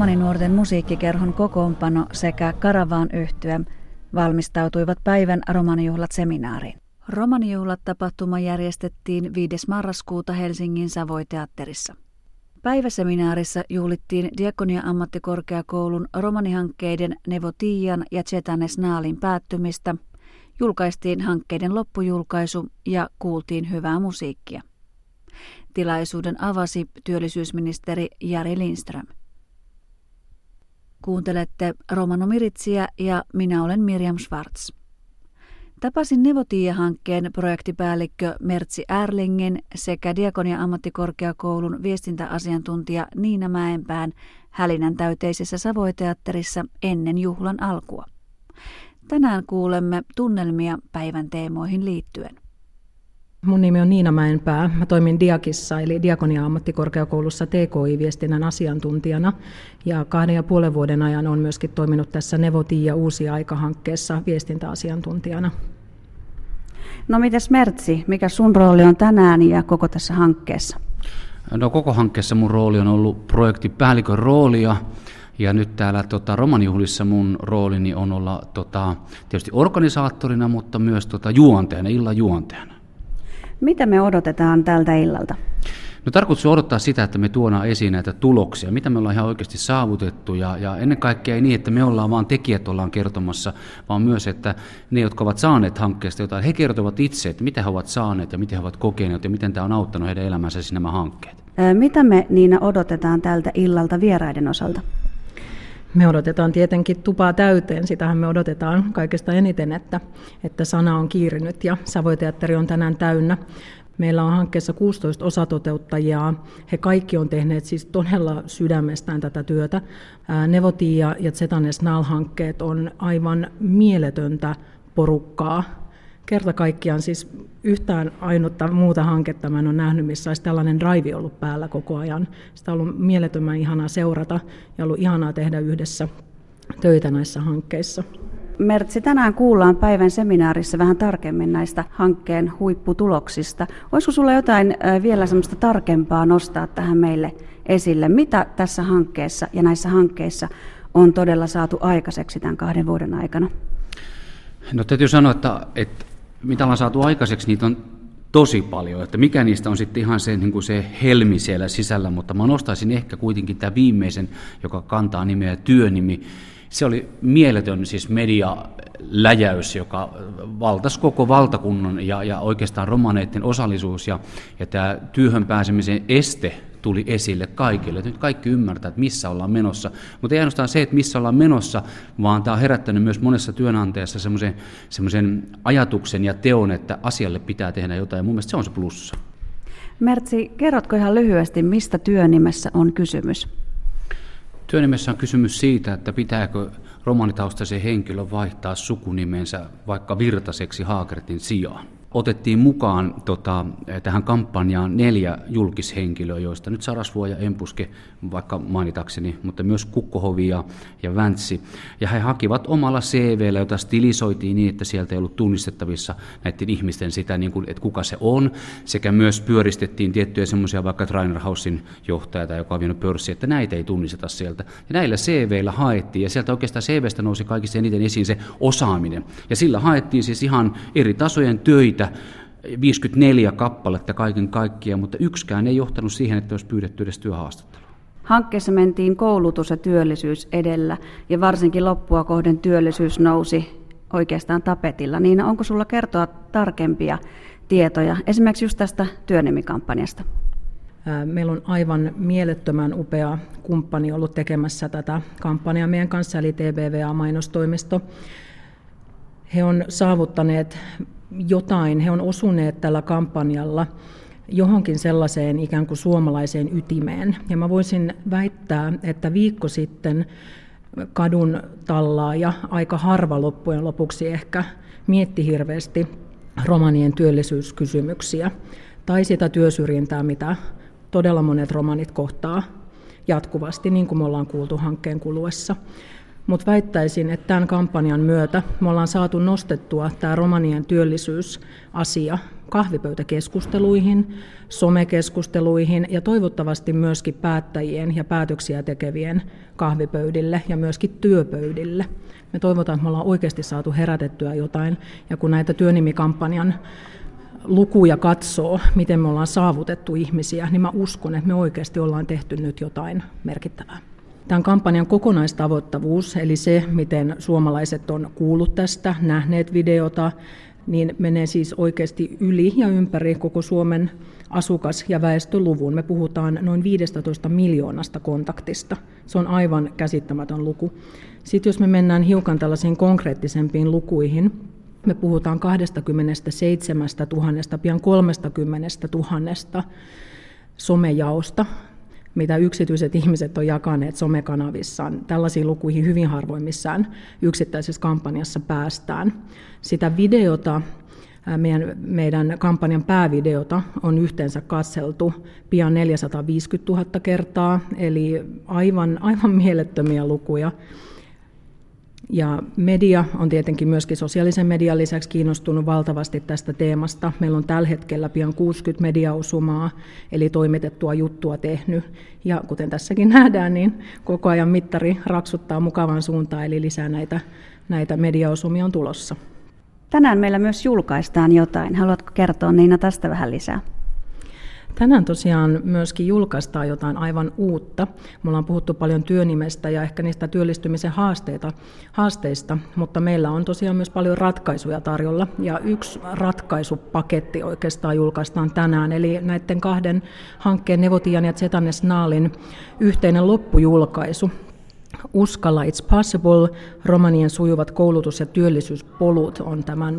romaninuorten musiikkikerhon kokoonpano sekä karavaan-yhtye valmistautuivat päivän romanijuhlat seminaariin. Romanijuhlat-tapahtuma järjestettiin 5. marraskuuta Helsingin Savoy-teatterissa. Päiväseminaarissa juhlittiin Diakonia-ammattikorkeakoulun romanihankkeiden Nevo Tijan ja Tšetanes naalin päättymistä, julkaistiin hankkeiden loppujulkaisu ja kuultiin hyvää musiikkia. Tilaisuuden avasi työllisyysministeri Jari Lindström. Kuuntelette Romano Miritsiä ja minä olen Miriam Schwartz. Tapasin Nevo Tija-hankkeen projektipäällikkö Mertsi Ärlingin sekä Diakonia-ammattikorkeakoulun viestintäasiantuntija Niina Mäenpään Hälinän täyteisessä Savoy-teatterissa ennen juhlan alkua. Tänään kuulemme tunnelmia päivän teemoihin liittyen. Mun nimi on Niina Mäenpää. Mä toimin Diakissa eli Diakonia-ammattikorkeakoulussa TKI-viestinnän asiantuntijana ja 2,5 vuoden ajan olen myöskin toiminut tässä Nevo Tija Uusi Aika-hankkeessa viestintäasiantuntijana. No mites Mertsi, mikä sun rooli on tänään ja koko tässä hankkeessa? No koko hankkeessa mun rooli on ollut projektipäällikön roolia. Ja nyt täällä romanijuhlissa mun roolini on olla tietysti organisaattorina, mutta myös illan juonteena. Mitä me odotetaan tältä illalta? No tarkoitus on odottaa sitä, että me tuodaan esiin näitä tuloksia, mitä me ollaan ihan oikeasti saavutettu ja ennen kaikkea ei niin, että me ollaan vaan tekijät kertomassa, vaan myös, että ne, jotka ovat saaneet hankkeesta jotain, he kertovat itse, että mitä he ovat saaneet ja miten he ovat kokeneet ja miten tämä on auttanut heidän elämänsä siinä nämä hankkeet. Mitä me Niina odotetaan tältä illalta vieraiden osalta? Me odotetaan tietenkin tupaa täyteen, sitähän me odotetaan kaikesta eniten, että sana on kiirinyt ja Savoy-teatteri on tänään täynnä. Meillä on hankkeessa 16 osatoteuttajaa, he kaikki on tehneet siis todella sydämestään tätä työtä. Nevo Tija ja Tšetanes naal-hankkeet on aivan mieletöntä porukkaa. Kerta kaikkiaan siis yhtään ainutta muuta hanketta mä en ole nähnyt, missä olisi tällainen raivi ollut päällä koko ajan. Sitä on ollut mielettömän ihanaa seurata ja ollut ihanaa tehdä yhdessä töitä näissä hankkeissa. Mertsi, tänään kuullaan päivän seminaarissa vähän tarkemmin näistä hankkeen huipputuloksista. Olisiko sulla jotain vielä semmoista tarkempaa nostaa tähän meille esille? Mitä tässä hankkeessa ja näissä hankkeissa on todella saatu aikaiseksi tämän 2 vuoden aikana? No täytyy sanoa, että mitä ollaan saatu aikaiseksi, niitä on tosi paljon, että mikä niistä on sitten ihan se, niin kuin se helmi siellä sisällä, mutta mä nostaisin ehkä kuitenkin tämän viimeisen, joka kantaa nimeä Työnimi. Se oli mieletön siis medialäjäys, joka valtasi koko valtakunnan ja oikeastaan romaneiden osallisuus ja tämä työhön pääsemisen este tuli esille kaikille. Että nyt kaikki ymmärtää, että missä ollaan menossa. Mutta ei ainoastaan se, että missä ollaan menossa, vaan tämä on herättänyt myös monessa työnantajassa semmoisen ajatuksen ja teon, että asialle pitää tehdä jotain. Mun mielestä se on se plussa. Mertsi, kerrotko ihan lyhyesti, mistä Työnimessä on kysymys? Työnimessä on kysymys siitä, että pitääkö romanitaustaisen henkilön vaihtaa sukunimensä vaikka Virtaseksi Haakertin sijaan. Otettiin mukaan tähän kampanjaan 4 julkishenkilöä, joista nyt Sarasvuo ja Enpuske, vaikka mainitakseni, mutta myös Kukkohovi ja Ventsi. Ja he hakivat omalla CV:llä, jota stilisoitiin niin, että sieltä ei ollut tunnistettavissa näiden ihmisten sitä, niin kuin, että kuka se on. Sekä myös pyöristettiin tiettyjä semmoisia, vaikka Rainer Haussin johtaja, joka on vienyt pörssiin, että näitä ei tunnisteta sieltä. Ja näillä CV:llä haettiin, ja sieltä oikeastaan CV:stä nousi kaikista eniten esiin se osaaminen. Ja sillä haettiin siis ihan eri tasojen töitä, 54 kappaletta kaiken kaikkiaan, mutta yksikään ei johtanut siihen, että olisi pyydetty edes työhaastattelua. Hankkeessa mentiin koulutus ja työllisyys edellä ja varsinkin loppua kohden työllisyys nousi oikeastaan tapetilla. Niina, onko sulla kertoa tarkempia tietoja esimerkiksi just tästä Työnimi-kampanjasta? Meillä on aivan mielettömän upea kumppani ollut tekemässä tätä kampanjaa meidän kanssa, eli TBWA-mainostoimisto. He on saavuttaneet jotain, he on osuneet tällä kampanjalla johonkin sellaiseen ikään kuin suomalaiseen ytimeen. Ja mä voisin väittää, että viikko sitten kadun tallaaja aika harva loppujen lopuksi ehkä mietti hirveästi romanien työllisyyskysymyksiä tai sitä työsyrjintää, mitä todella monet romanit kohtaa jatkuvasti, niin kuin me ollaan kuultu hankkeen kuluessa. Mutta väittäisin, että tämän kampanjan myötä me ollaan saatu nostettua tämä romanien työllisyysasia kahvipöytäkeskusteluihin, somekeskusteluihin ja toivottavasti myöskin päättäjien ja päätöksiä tekevien kahvipöydille ja myöskin työpöydille. Me toivotaan, että me ollaan oikeasti saatu herätettyä jotain, ja kun näitä työnimikampanjan lukuja katsoo, miten me ollaan saavutettu ihmisiä, niin mä uskon, että me oikeasti ollaan tehty nyt jotain merkittävää. Tämän kampanjan kokonaistavoittavuus, eli se, miten suomalaiset on kuullut tästä, nähneet videota, niin menee siis oikeasti yli ja ympäri koko Suomen asukas- ja väestöluvun. Me puhutaan noin 15 miljoonasta kontaktista. Se on aivan käsittämätön luku. Sitten jos me mennään hiukan tällaisiin konkreettisempiin lukuihin, me puhutaan 27 000, pian 30 000 somejaosta, mitä yksityiset ihmiset on jakaneet somekanavissaan. Tällaisiin lukuihin hyvin harvoin missään yksittäisessä kampanjassa päästään. Sitä videota, meidän kampanjan päävideota, on yhteensä katseltu pian 450 000 kertaa, eli aivan mielettömiä lukuja. Ja media on tietenkin myöskin sosiaalisen median lisäksi kiinnostunut valtavasti tästä teemasta. Meillä on tällä hetkellä pian 60 mediaosumaa, eli toimitettua juttua tehnyt. Ja kuten tässäkin nähdään, niin koko ajan mittari raksuttaa mukavan suuntaan, eli lisää näitä mediaosumia on tulossa. Tänään meillä myös julkaistaan jotain. Haluatko kertoa, Niina, tästä vähän lisää? Tänään tosiaan myöskin julkaistaan jotain aivan uutta. Me ollaan puhuttu paljon työnimestä ja ehkä niistä työllistymisen haasteista, mutta meillä on tosiaan myös paljon ratkaisuja tarjolla. Ja yksi ratkaisupaketti oikeastaan julkaistaan tänään, eli näiden kahden hankkeen, Nevo Tijan ja Tšetanes naalin, yhteinen loppujulkaisu. Uskalla, It's Possible, romanien sujuvat koulutus- ja työllisyyspolut on tämän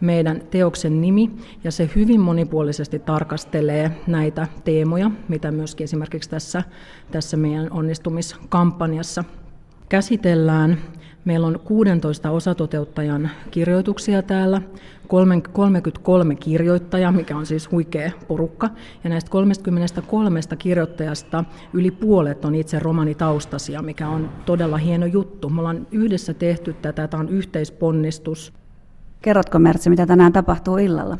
meidän teoksen nimi, ja se hyvin monipuolisesti tarkastelee näitä teemoja, mitä myöskin esimerkiksi tässä meidän onnistumiskampanjassa käsitellään. Meillä on 16 osatoteuttajan kirjoituksia täällä, 33 kirjoittajaa, mikä on siis huikea porukka, ja näistä 33 kirjoittajasta yli puolet on itse romanitaustaisia, mikä on todella hieno juttu. Me ollaan yhdessä tehty tätä, tämä on yhteisponnistus. Kerrotko, Mertsi, mitä tänään tapahtuu illalla?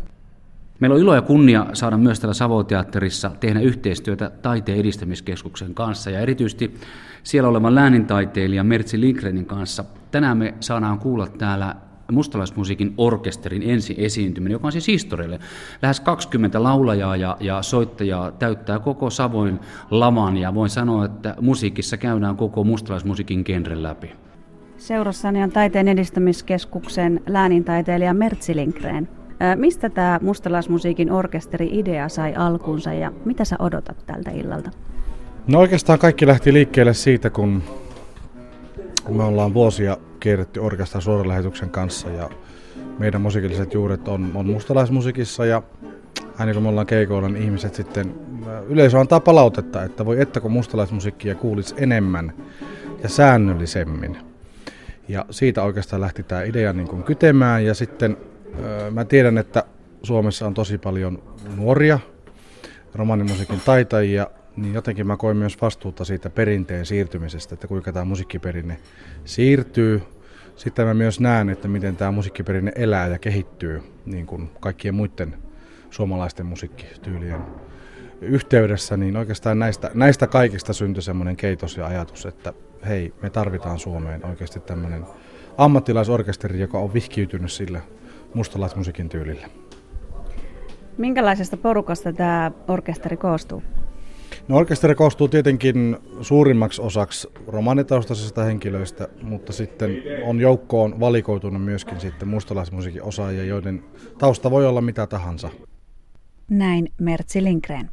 Meillä on ilo ja kunnia saada myös täällä Savoy-teatterissa tehdä yhteistyötä Taiteen edistämiskeskuksen kanssa ja erityisesti siellä olevan läänintaiteilija Mertsi Lindgrenin kanssa. Tänään me saadaan kuulla täällä Mustalaismusiikin orkesterin ensi esiintyminen, joka on siis historiallinen. Lähes 20 laulajaa ja soittajaa täyttää koko Savoin laman, ja voin sanoa, että musiikissa käydään koko mustalaismusiikin genre läpi. Seurassani on Taiteen edistämiskeskuksen läänintaiteilija Mertsi Lindgren. Mistä tämä Mustalaismusiikin orkesteri-idea sai alkuunsa ja mitä sä odotat tältä illalta? No oikeastaan kaikki lähti liikkeelle siitä, kun me ollaan vuosia kierretty orkesterin suoralähetyksen kanssa ja meidän musiikilliset juuret on mustalaismusiikissa, ja aina kun me ollaan keikoilla, niin ihmiset sitten, yleisö antaa palautetta, että voi että kun mustalaismusiikkia kuulisi enemmän ja säännöllisemmin. Ja siitä oikeastaan lähti tämä idea niin kuin kytemään, ja sitten mä tiedän, että Suomessa on tosi paljon nuoria romanimusiikin taitajia, niin jotenkin mä koin myös vastuuta siitä perinteen siirtymisestä, että kuinka tämä musiikkiperinne siirtyy. Sitten mä myös näen, että miten tämä musiikkiperinne elää ja kehittyy niin kuin kaikkien muiden suomalaisten musiikkityylien yhteydessä, niin oikeastaan näistä kaikista syntyi semmoinen keitos ja ajatus, että hei, me tarvitaan Suomeen oikeasti tämmöinen ammattilaisorkesteri, joka on vihkiytynyt sillä mustalaismusiikin tyylillä. Minkälaisesta porukasta tämä orkesteri koostuu? No orkesteri koostuu tietenkin suurimmaksi osaksi romanitaustaisista henkilöistä, mutta sitten on joukkoon valikoitunut myöskin sitten mustalaismusiikin osaajia, joiden tausta voi olla mitä tahansa. Näin Mertsi Lindgren.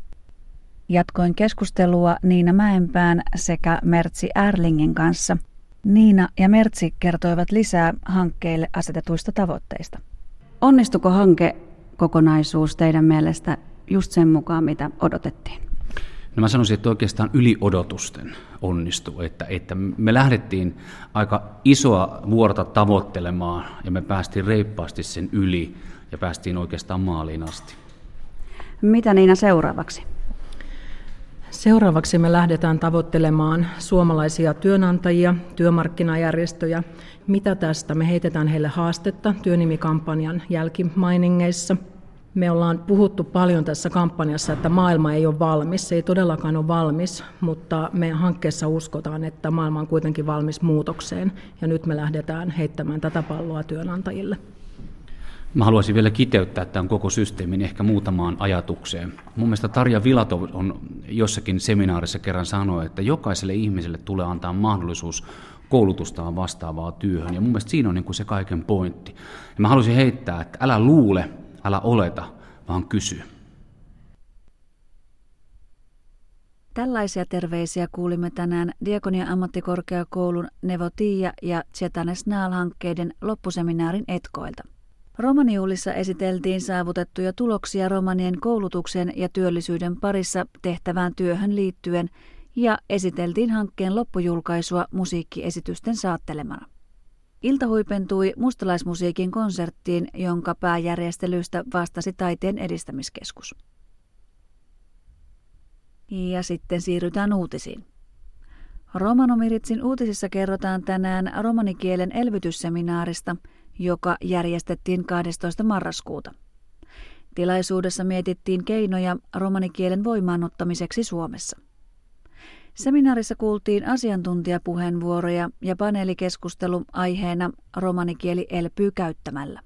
Jatkoin keskustelua Niina Mäenpään sekä Mertsi Ärlingin kanssa. Niina ja Mertsi kertoivat lisää hankkeille asetetuista tavoitteista. Onnistuko hankekokonaisuus teidän mielestä just sen mukaan, mitä odotettiin? No mä sanoisin, että oikeastaan yli odotusten onnistuu. Että me lähdettiin aika isoa vuorta tavoittelemaan ja me päästiin reippaasti sen yli ja päästiin oikeastaan maaliin asti. Mitä, Niina, seuraavaksi? Seuraavaksi me lähdetään tavoittelemaan suomalaisia työnantajia, työmarkkinajärjestöjä. Mitä tästä? Me heitetään heille haastetta työnimikampanjan jälkimainingeissa. Me ollaan puhuttu paljon tässä kampanjassa, että maailma ei ole valmis. Se ei todellakaan ole valmis, mutta me hankkeessa uskotaan, että maailma on kuitenkin valmis muutokseen. Ja nyt me lähdetään heittämään tätä palloa työnantajille. Mä haluaisin vielä kiteyttää tämän koko systeemin ehkä muutamaan ajatukseen. Mun mielestä Tarja Vilatov on jossakin seminaarissa kerran sanoi, että jokaiselle ihmiselle tulee antaa mahdollisuus koulutustaan vastaavaa työhön. Ja mun mielestä siinä on niin kuin se kaiken pointti. Ja mä haluaisin heittää, että älä luule, älä oleta, vaan kysy. Tällaisia terveisiä kuulimme tänään Diakonia-ammattikorkeakoulun Nevo Tija ja Tšetanes naal -hankkeiden loppuseminaarin etkoilta. Romanijuhlissa esiteltiin saavutettuja tuloksia romanien koulutuksen ja työllisyyden parissa tehtävään työhön liittyen ja esiteltiin hankkeen loppujulkaisua musiikkiesitysten saattelemana. Ilta huipentui Mustalaismusiikin konserttiin, jonka pääjärjestelystä vastasi Taiteen edistämiskeskus. Ja sitten siirrytään uutisiin. Romano Miritsin uutisissa kerrotaan tänään romanikielen elvytysseminaarista, joka järjestettiin 12. marraskuuta. Tilaisuudessa mietittiin keinoja romanikielen voimaannuttamiseksi Suomessa. Seminaarissa kuultiin asiantuntijapuheenvuoroja ja paneelikeskustelu aiheena romanikieli elpyy käyttämällä.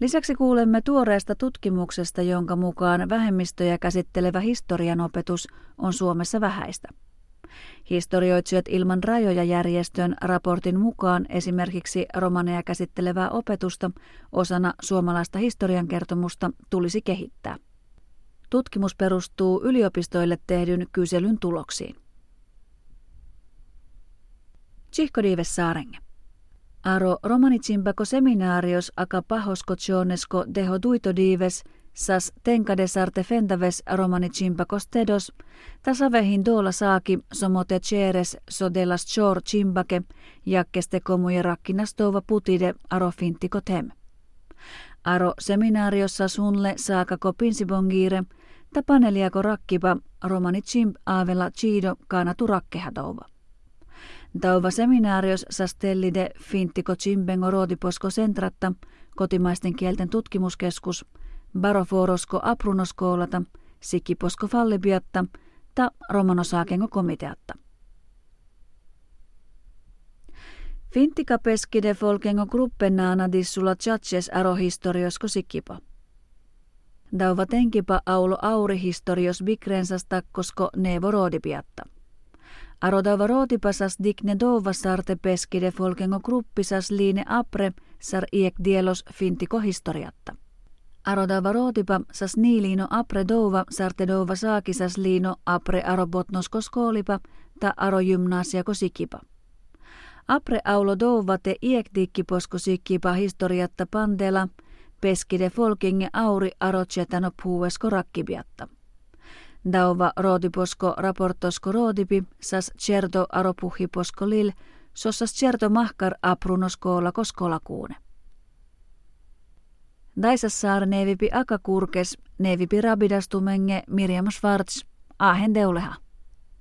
Lisäksi kuulemme tuoreesta tutkimuksesta, jonka mukaan vähemmistöjä käsittelevä historianopetus on Suomessa vähäistä. Historioitsijat ilman rajoja -järjestön raportin mukaan esimerkiksi romaneja käsittelevää opetusta osana suomalaista historiankertomusta tulisi kehittää. Tutkimus perustuu yliopistoille tehdyn kyselyn tuloksiin. Tsihkodiives saarenge. Aro romanitsimpäko seminaarios aka pahosko tsionesko deho duitodiives sas tenkadesarte fentaves romanitsimpäkos tedos tasavehin doola saaki somote tseeres sodelas tjor tsimpake jakkeste komuja rakkinastova putide aro fintiko tem. Aro seminaariossa sunle saakako pinsibongiire, tapaneliako rakkipa, romani chimp aavella chido kaanatu rakkehadouva. Dauva seminaarios sastellide fintiko chimpengo roodiposko sentratta, kotimaisten kielten tutkimuskeskus, baroforosko aprunoskoolata, sikiposko fallibiatta ta romanosaakengo komiteatta. Fintika peskide folkengo gruppenaana dissulla tjatses aro historiosko sikipa. Dauva tenkipa aulo auri historios bikrensas takkosko nevo roodipiatta. Aro dauva roodipasas dikne dova sarte peskide folkengo gruppisas liine apre sar iek dielos fintiko historiatta. Aro dauva roodipa sas niiliino apre dova sarte dova saakisas liino apre aro botnosko skoolipa ta aro gymnaasiako sikipa. Apre aulo douvate iektiikkiposko sikkipa historiatta pandela, peskide folkinge auri arotsetano puuesko rakkibiatta. Dauva roodiposko raportosko roodipi, sas certo aropuhiposko lil, sossas certo mahkar aprunoskoola koskolakuune. Daisas saar nevipi akakurkes, nevipi rabidastumenge Miriam Schwartz, ahen deuleha.